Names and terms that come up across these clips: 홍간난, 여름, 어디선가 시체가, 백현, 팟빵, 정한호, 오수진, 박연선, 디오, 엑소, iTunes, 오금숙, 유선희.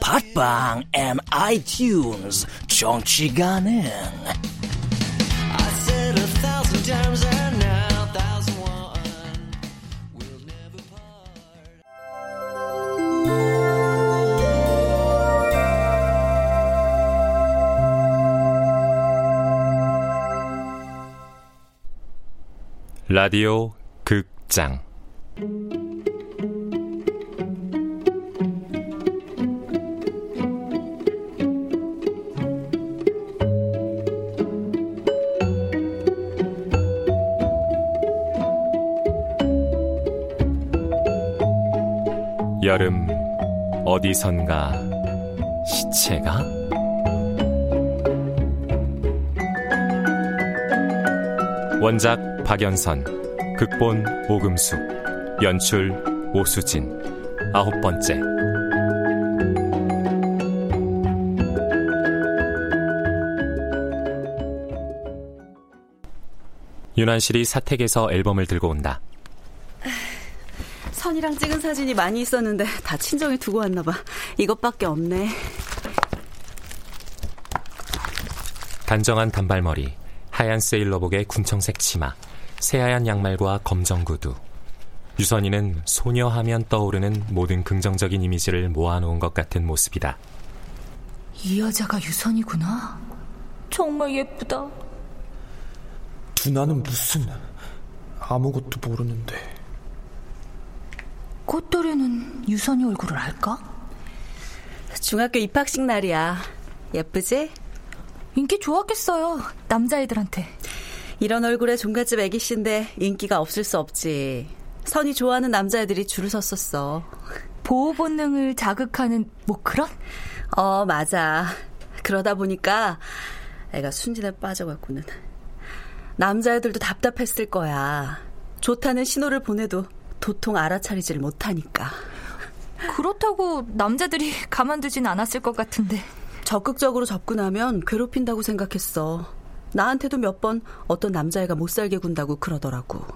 팟빵 and iTunes 정치 가능. 라디오 극장. 여름, 어디선가 시체가? 원작 박연선, 극본 오금숙, 연출 오수진. 9번째. 윤환실이 사택에서 앨범을 들고 온다. 선이랑 찍은 사진이 많이 있었는데 다 친정에 두고 왔나 봐. 이것밖에 없네. 단정한 단발머리, 하얀 세일러복에 군청색 치마, 새하얀 양말과 검정 구두. 유선이는 소녀하면 떠오르는 모든 긍정적인 이미지를 모아놓은 것 같은 모습이다. 이 여자가 유선이구나. 정말 예쁘다. 누나는 무슨, 아무것도 모르는데. 꽃돌이는 유선이 얼굴을 알까? 중학교 입학식 날이야. 예쁘지? 인기 좋았겠어요, 남자애들한테. 이런 얼굴에 종갓집 애기씨인데 인기가 없을 수 없지. 선이 좋아하는 남자애들이 줄을 섰었어. 보호 본능을 자극하는 뭐 그런? 어, 맞아. 그러다 보니까 애가 순진에 빠져갔고는. 남자애들도 답답했을 거야. 좋다는 신호를 보내도 도통 알아차리지를 못하니까. 그렇다고 남자들이 가만두진 않았을 것 같은데. 적극적으로 접근하면 괴롭힌다고 생각했어. 나한테도 몇 번 어떤 남자애가 못살게 군다고 그러더라고.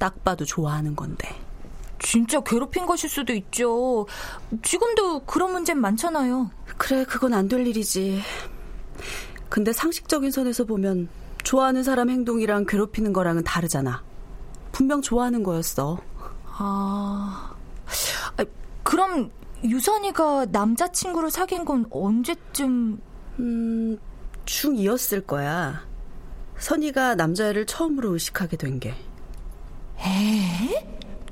딱 봐도 좋아하는 건데. 진짜 괴롭힌 것일 수도 있죠. 지금도 그런 문제는 많잖아요. 그래, 그건 안 될 일이지. 근데 상식적인 선에서 보면 좋아하는 사람 행동이랑 괴롭히는 거랑은 다르잖아. 분명 좋아하는 거였어. 아, 그럼 유선이가 남자친구를 사귄 건 언제쯤? 중2였을 거야. 선이가 남자애를 처음으로 의식하게 된 게. 에?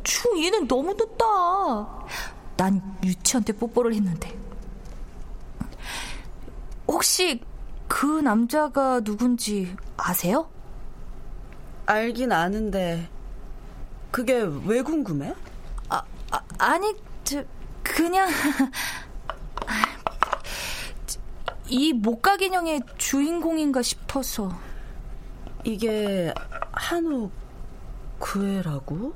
중2는 너무 늦다. 난 유치원 때 뽀뽀를 했는데. 혹시 그 남자가 누군지 아세요? 알긴 아는데. 그게 왜 궁금해? 그냥 이 목각인형의 주인공인가 싶어서. 이게 한옥 그 애라고?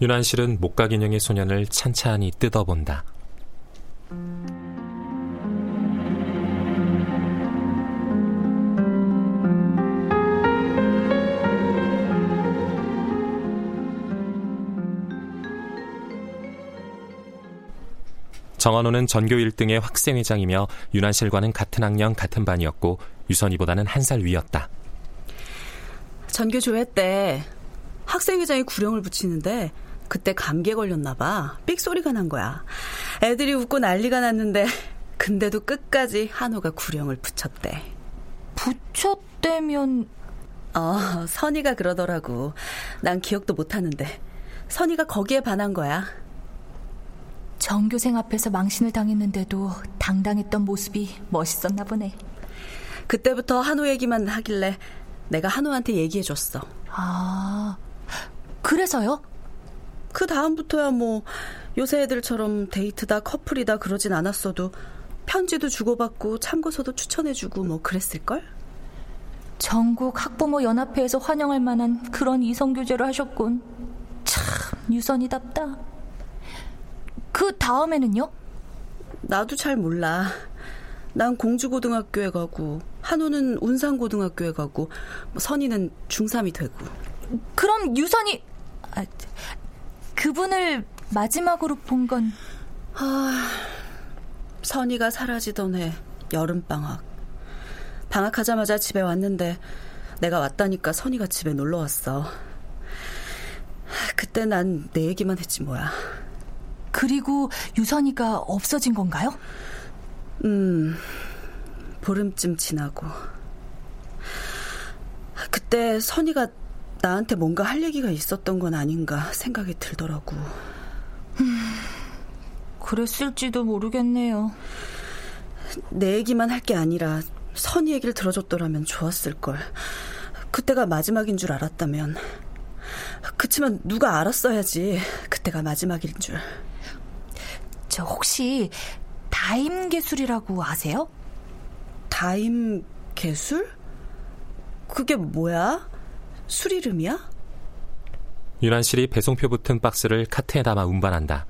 윤환실은 목각인형의 소년을 찬찬히 뜯어본다. 정한호는 전교 1등의 학생회장이며 윤환실과는 같은 학년 같은 반이었고 유선이보다는 1살 위였다. 전교 조회 때 학생회장이 구령을 붙이는데 그때 감기에 걸렸나 봐. 삑소리가 난 거야. 애들이 웃고 난리가 났는데 근데도 끝까지 한호가 구령을 붙였대. 붙였대면? 선이가 그러더라고. 난 기억도 못하는데. 선이가 거기에 반한 거야. 전교생 앞에서 망신을 당했는데도 당당했던 모습이 멋있었나 보네. 그때부터 한호 얘기만 하길래 내가 한호한테 얘기해줬어. 아, 그래서요? 그 다음부터야 뭐 요새 애들처럼 데이트다 커플이다 그러진 않았어도 편지도 주고받고 참고서도 추천해주고 뭐 그랬을걸? 전국 학부모 연합회에서 환영할 만한 그런 이성교제를 하셨군. 참 유선이답다. 그 다음에는요? 나도 잘 몰라. 난 공주고등학교에 가고 한우는 운산고등학교에 가고 선이는 중3이 되고. 그럼 유선이... 그분을 마지막으로 본 건... 선이가 사라지던 해 여름방학. 방학하자마자 집에 왔는데 내가 왔다니까 선이가 집에 놀러왔어. 그때 난 내 얘기만 했지 뭐야. 그리고 유선이가 없어진 건가요? 보름쯤 지나고. 그때 선이가 나한테 뭔가 할 얘기가 있었던 건 아닌가 생각이 들더라고. 그랬을지도 모르겠네요. 내 얘기만 할 게 아니라 선이 얘기를 들어줬더라면 좋았을걸. 그때가 마지막인 줄 알았다면. 그치만 누가 알았어야지 그때가 마지막인 줄. 저 혹시 다임계술이라고 아세요? 다임계술? 그게 뭐야? 술 이름이야? 유난실이 배송표 붙은 박스를 카트에 담아 운반한다.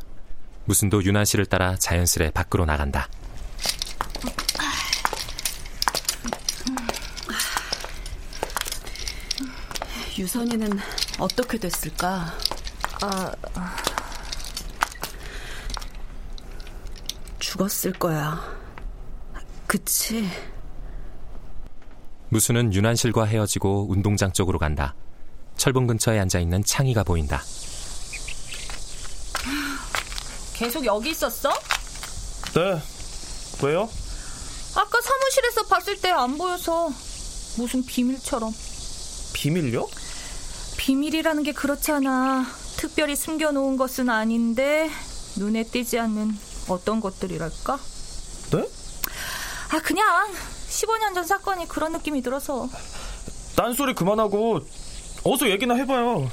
무순도 유난실을 따라 자연스레 밖으로 나간다. 유선이는 어떻게 됐을까? 죽었을 거야. 그치? 무수는 유난실과 헤어지고 운동장 쪽으로 간다. 철봉 근처에 앉아있는 창희가 보인다. 계속 여기 있었어? 네. 왜요? 아까 사무실에서 봤을 때 안 보여서. 무슨 비밀처럼. 비밀요? 비밀이라는 게 그렇잖아. 특별히 숨겨놓은 것은 아닌데 눈에 띄지 않는 어떤 것들이랄까? 네? 그냥 15년 전 사건이 그런 느낌이 들어서. 딴소리 그만하고 어서 얘기나 해봐요.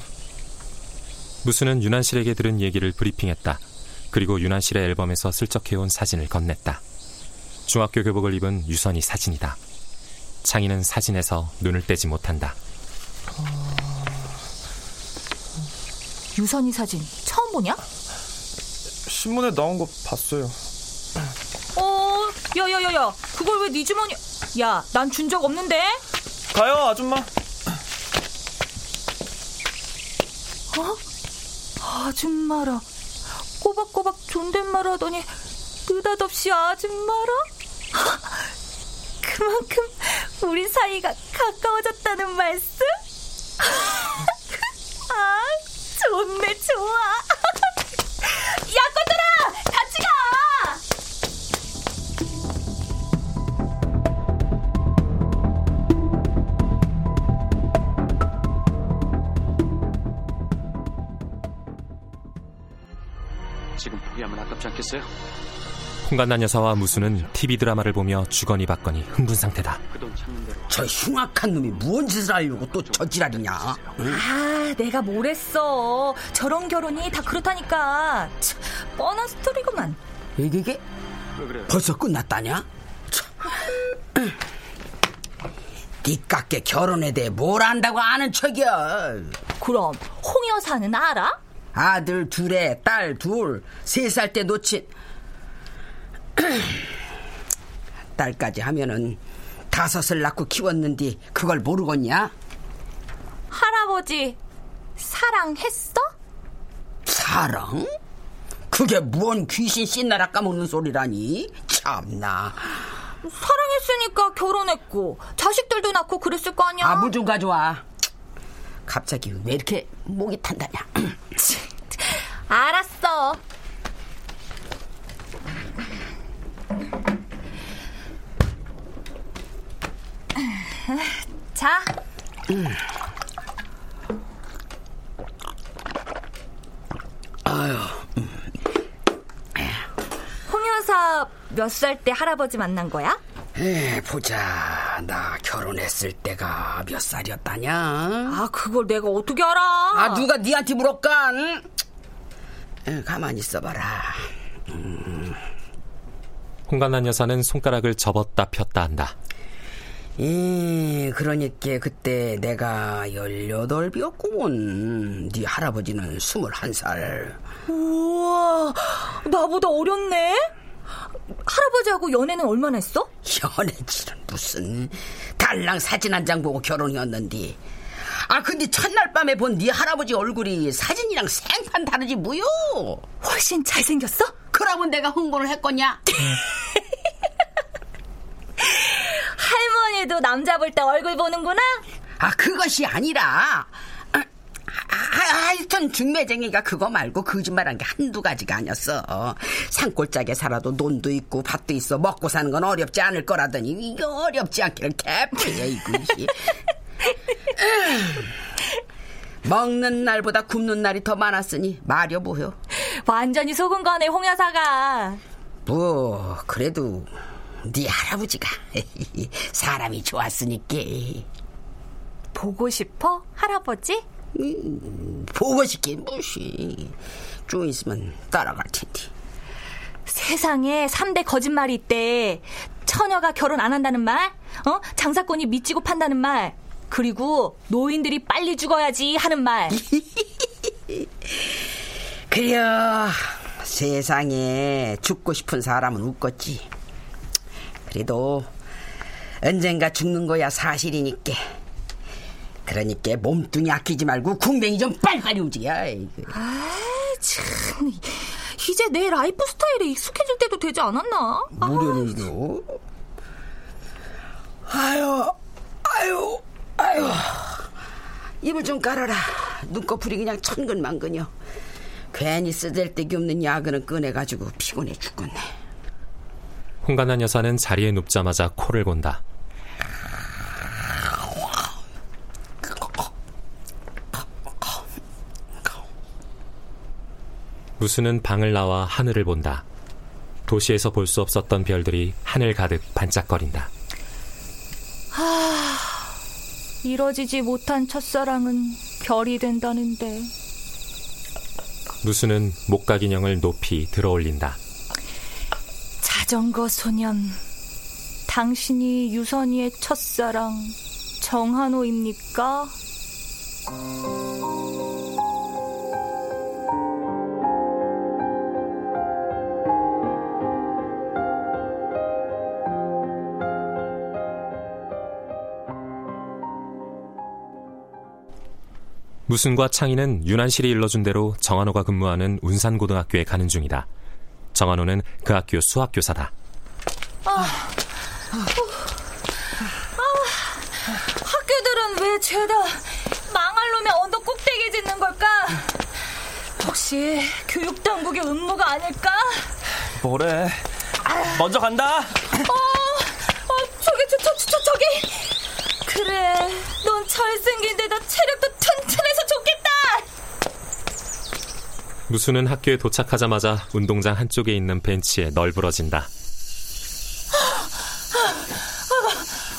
무수는 유난실에게 들은 얘기를 브리핑했다. 그리고 유난실의 앨범에서 슬쩍 해온 사진을 건넸다. 중학교 교복을 입은 유선이 사진이다. 창희는 사진에서 눈을 떼지 못한다. 유선이 사진 처음 보냐? 신문에 나온 거 봤어요. 야야야야, 그걸 왜 네 주머니... 야, 난 준 적 없는데? 가요, 아줌마. 아줌마라. 꼬박꼬박 존댓말 하더니 느닷없이 아줌마라? 그만큼 우리 사이가 가까워졌다는 말씀? 좋네, 좋아. 야, 꺼져라! 같이 가! 지금 포기하면 아깝지 않겠어요? 홍간난 여사와 무수는 TV 드라마를 보며 주거니 받거니 흥분 상태다. 저 흉악한 놈이 무언 짓을 하려고 또 저지랄이냐? 내가 뭘 했어. 저런 결혼이 다 그렇다니까. 참, 뻔한 스토리구만. 이게 벌써 끝났다냐? 니깎게 결혼에 대해 뭘 안다고 아는 척이야. 그럼 홍 여사는 알아? 아들 둘에 딸 둘, 3살 때 놓친... 딸까지 하면은 5을 낳고 키웠는데 그걸 모르겠냐? 할아버지 사랑했어? 사랑? 그게 뭔 귀신 씻나라 까먹는 소리라니. 참나. 사랑했으니까 결혼했고 자식들도 낳고 그랬을 거 아니야. 물 좀 가져와. 갑자기 왜 이렇게 목이 탄다냐. 알았어. 자. 아유. 홍여사 몇 살 때 할아버지 만난 거야? 에 보자. 나 결혼했을 때가 몇 살이었다냐? 아, 그걸 내가 어떻게 알아? 아, 누가 니한테 물었까? 응? 가만히 있어봐라. 홍간난 여사는 손가락을 접었다 폈다 한다. 그러니까 그때 내가 18이었구먼. 네 할아버지는 21살. 우와, 나보다 어렸네? 할아버지하고 연애는 얼마나 했어? 연애질은 무슨. 달랑 사진 한 장 보고 결혼이었는데. 아, 근데 첫날 밤에 본 네 할아버지 얼굴이 사진이랑 생판 다르지 뭐요? 훨씬 잘생겼어? 그러면 내가 홍보를 했거냐? 할머니도 남자 볼 때 얼굴 보는구나? 아, 그것이 아니라 하여튼 중매쟁이가 그거 말고 거짓말한 게 한두 가지가 아니었어. 산골짜기에 살아도 논도 있고 밭도 있어. 먹고 사는 건 어렵지 않을 거라더니 이거 어렵지 않기를 개뿔이야 이것이. 먹는 날보다 굶는 날이 더 많았으니 말여 보여. 완전히 속은 거네 홍 여사가. 뭐 그래도 네 할아버지가 사람이 좋았으니까. 보고 싶어? 할아버지? 보고 싶긴 무시. 좀 있으면 따라갈 텐데. 세상에 3대 거짓말이 있대. 처녀가 결혼 안 한다는 말, 장사꾼이 미치고 판다는 말, 그리고 노인들이 빨리 죽어야지 하는 말. 그래, 세상에 죽고 싶은 사람은 웃겠지. 그래도 언젠가 죽는 거야 사실이니까. 그러니까 몸뚱이 아끼지 말고 궁뎅이 좀 빨리빨리 움직여. 아, 참. 이제 내 라이프 스타일에 익숙해질 때도 되지 않았나? 무료로. 아유. 이불 좀 깔아라. 눈꺼풀이 그냥 천근만근이요. 괜히 쓰잘데기 없는 야근은 꺼내가지고 피곤해 죽겠네. 홍간난 여사는 자리에 눕자마자 코를 곤다. 우수는 방을 나와 하늘을 본다. 도시에서 볼 수 없었던 별들이 하늘 가득 반짝거린다. 하, 이뤄지지 못한 첫사랑은 별이 된다는데. 누수는 목각 인형을 높이 들어올린다. 자전거 소년, 당신이 유선희의 첫사랑 정한호입니까? 무순과 창희는 유난실이 일러준 대로 정한호가 근무하는 운산고등학교에 가는 중이다. 정한호는 그 학교 수학교사다. 학교들은 왜 죄다 망할 놈의 언덕 꼭대기에 짓는 걸까? 혹시 교육당국의 음모가 아닐까? 뭐래? 먼저 간다. 저기. 그래, 넌 잘생긴 데다 체력도 튼튼해서 좋겠다. 무수는 학교에 도착하자마자 운동장 한쪽에 있는 벤치에 널브러진다.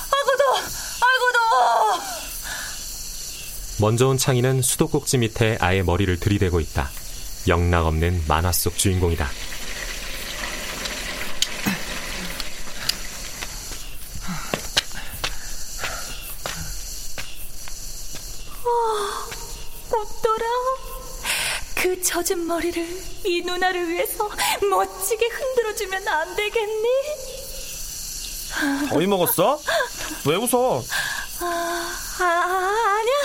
아이고 더워. 먼저 온 창이는 수도꼭지 밑에 아예 머리를 들이대고 있다. 영락없는 만화 속 주인공이다. 젖은 머리를 이 누나를 위해서 멋지게 흔들어주면 안 되겠니? 거의 먹었어? 왜 웃어? 아니야.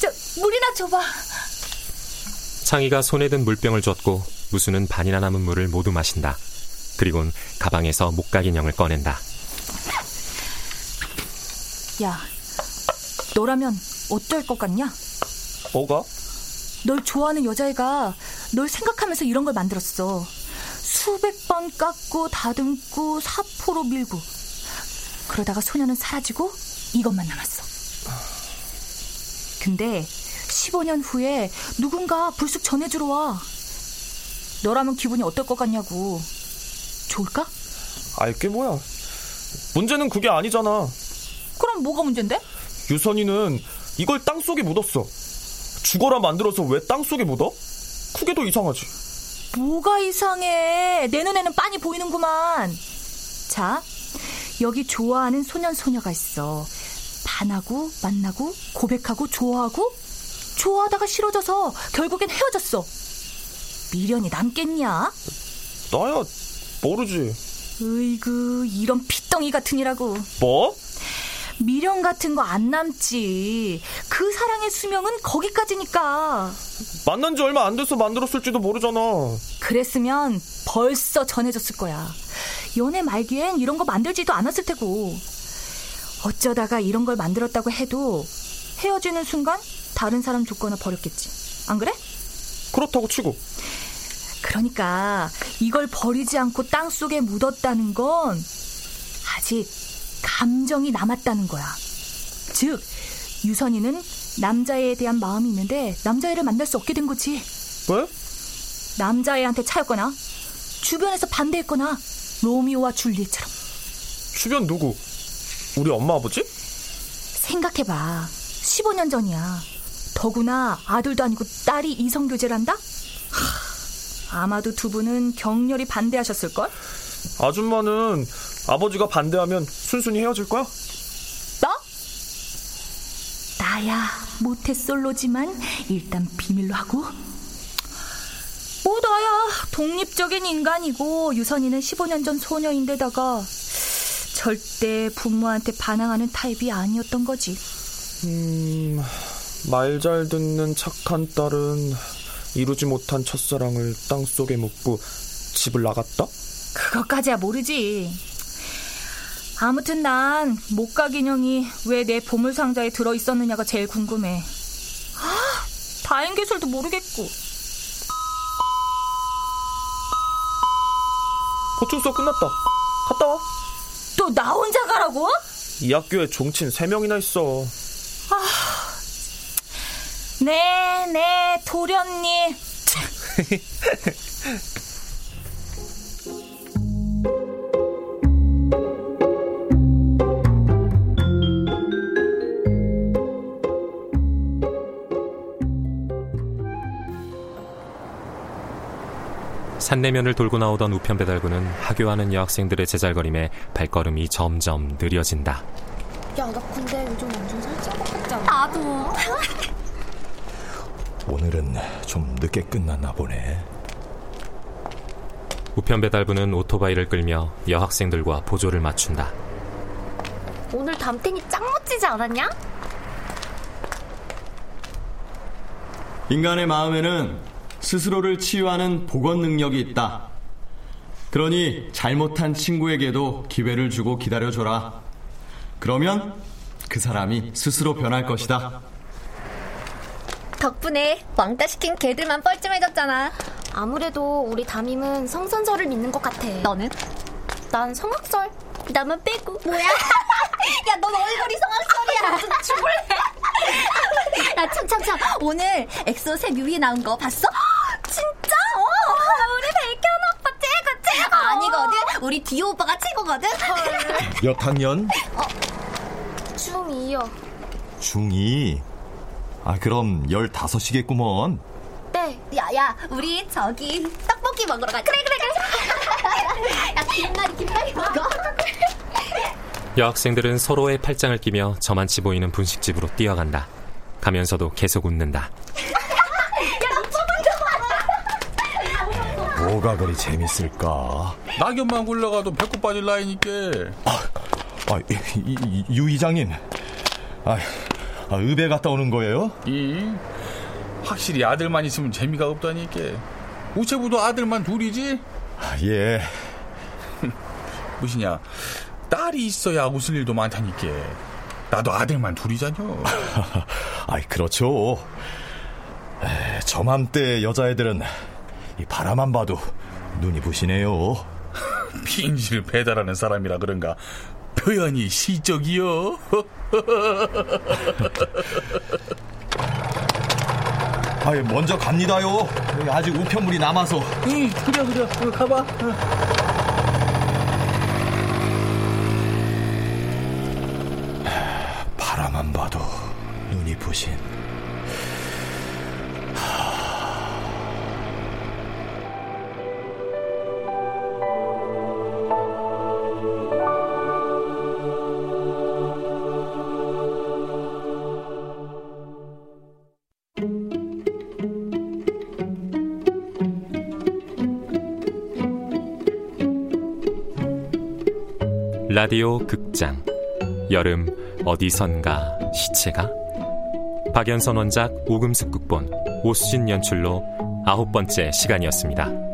저 물이나 줘봐. 창이가 손에 든 물병을 줬고 무수는 반이나 남은 물을 모두 마신다. 그리곤 가방에서 목각 인형을 꺼낸다. 야, 너라면 어쩔 것 같냐? 뭐가? 널 좋아하는 여자애가 널 생각하면서 이런 걸 만들었어. 수백 번 깎고 다듬고 사포로 밀고. 그러다가 소녀는 사라지고 이것만 남았어. 같은데 15년 후에 누군가 불쑥 전해주러 와. 너라면 기분이 어떨 것 같냐고. 좋을까? 아이, 그게 뭐야. 문제는 그게 아니잖아. 그럼 뭐가 문제인데? 유선이는 이걸 땅속에 묻었어. 죽어라 만들어서 왜 땅속에 묻어? 그게 더 이상하지. 뭐가 이상해. 내 눈에는 빤히 보이는구만. 자, 여기 좋아하는 소년소녀가 있어. 반하고 만나고 고백하고 좋아하고 좋아하다가 싫어져서 결국엔 헤어졌어. 미련이 남겠냐? 나야 모르지. 으이구, 이런 핏덩이 같으니라고. 뭐? 미련 같은 거 안 남지. 그 사랑의 수명은 거기까지니까. 만난 지 얼마 안 돼서 만들었을지도 모르잖아. 그랬으면 벌써 전해졌을 거야. 연애 말기엔 이런 거 만들지도 않았을 테고. 어쩌다가 이런 걸 만들었다고 해도 헤어지는 순간 다른 사람 줬거나 버렸겠지. 안 그래? 그렇다고 치고. 그러니까 이걸 버리지 않고 땅속에 묻었다는 건 아직 감정이 남았다는 거야. 즉, 유선이는 남자애에 대한 마음이 있는데 남자애를 만날 수 없게 된 거지. 왜? 남자애한테 차였거나 주변에서 반대했거나. 로미오와 줄리엣처럼. 주변 누구? 우리 엄마, 아버지? 생각해봐. 15년 전이야. 더구나 아들도 아니고 딸이 이성교제를 한다? 아마도 두 분은 격렬히 반대하셨을걸? 아줌마는 아버지가 반대하면 순순히 헤어질 거야? 나? 나야 모태솔로지만 일단 비밀로 하고. 뭐 나야 독립적인 인간이고 유선이는 15년 전 소녀인데다가 절대 부모한테 반항하는 타입이 아니었던 거지. 말 잘 듣는 착한 딸은 이루지 못한 첫사랑을 땅속에 묻고 집을 나갔다? 그것까지야 모르지. 아무튼 난 목각 인형이 왜 내 보물상자에 들어있었느냐가 제일 궁금해. 아, 다행기술도 모르겠고. 고충수업 끝났다. 갔다 와. 또 나 혼자 가라고? 이 학교에 종친 3명이나 있어. 아, 네, 도련님. 산내면을 돌고 나오던 우편배달구는 하교하는 여학생들의 제잘거림에 발걸음이 점점 느려진다. 야, 나 근데 요즘 엄청 살찐 것 같잖아. 나도. 오늘은 좀 늦게 끝났나 보네. 우편배달부는 오토바이를 끌며 여학생들과 보조를 맞춘다. 오늘 담탱이 짱 멋지지 않았냐? 인간의 마음에는 스스로를 치유하는 복원 능력이 있다. 그러니 잘못한 친구에게도 기회를 주고 기다려줘라. 그러면 그 사람이 스스로 변할 것이다. 덕분에 왕따시킨 개들만 뻘쭘해졌잖아. 아무래도 우리 담임은 성선설을 믿는 것 같아. 너는? 난 성악설. 나만 빼고. 뭐야? 야, 넌 얼굴이 성악설이야. 죽을래? 야, 참. 오늘 엑소 새 뮤비 나온 거 봤어? 진짜? 우리 백현 오빠 최고. 아니거든. 우리 디오 오빠가 최고거든. 몇 학년? 중2요. 중2? 아, 그럼 15이겠구먼. 네. 야야, 우리 저기 떡볶이 먹으러 가자. 그래. 야, 김말이 먹어. 여학생들은 서로의 팔짱을 끼며 저만치 보이는 분식집으로 뛰어간다. 가면서도 계속 웃는다. 야, 뭐가 그리 재밌을까? 낙엽만 굴러가도 배꼽 빠질 나이니까. 유 이장님, 의배 갔다 오는 거예요? 확실히 아들만 있으면 재미가 없다니까. 우체부도 아들만 둘이지? 예. 무시냐, 딸이 있어야 웃을 일도 많다니까. 나도 아들만 둘이잖여. 그렇죠. 저맘때 여자애들은 이 바라만 봐도 눈이 부시네요. 빙시를 배달하는 사람이라 그런가 표현이 시적이요. 아예 먼저 갑니다요. 아직 우편물이 남아서. 응, 그래. 가봐. 바라만 봐도 눈이 부신. 라디오 극장 여름 어디선가 시체가 박연선 원작 오금숙 극본 오수진 연출로 9번째 시간이었습니다.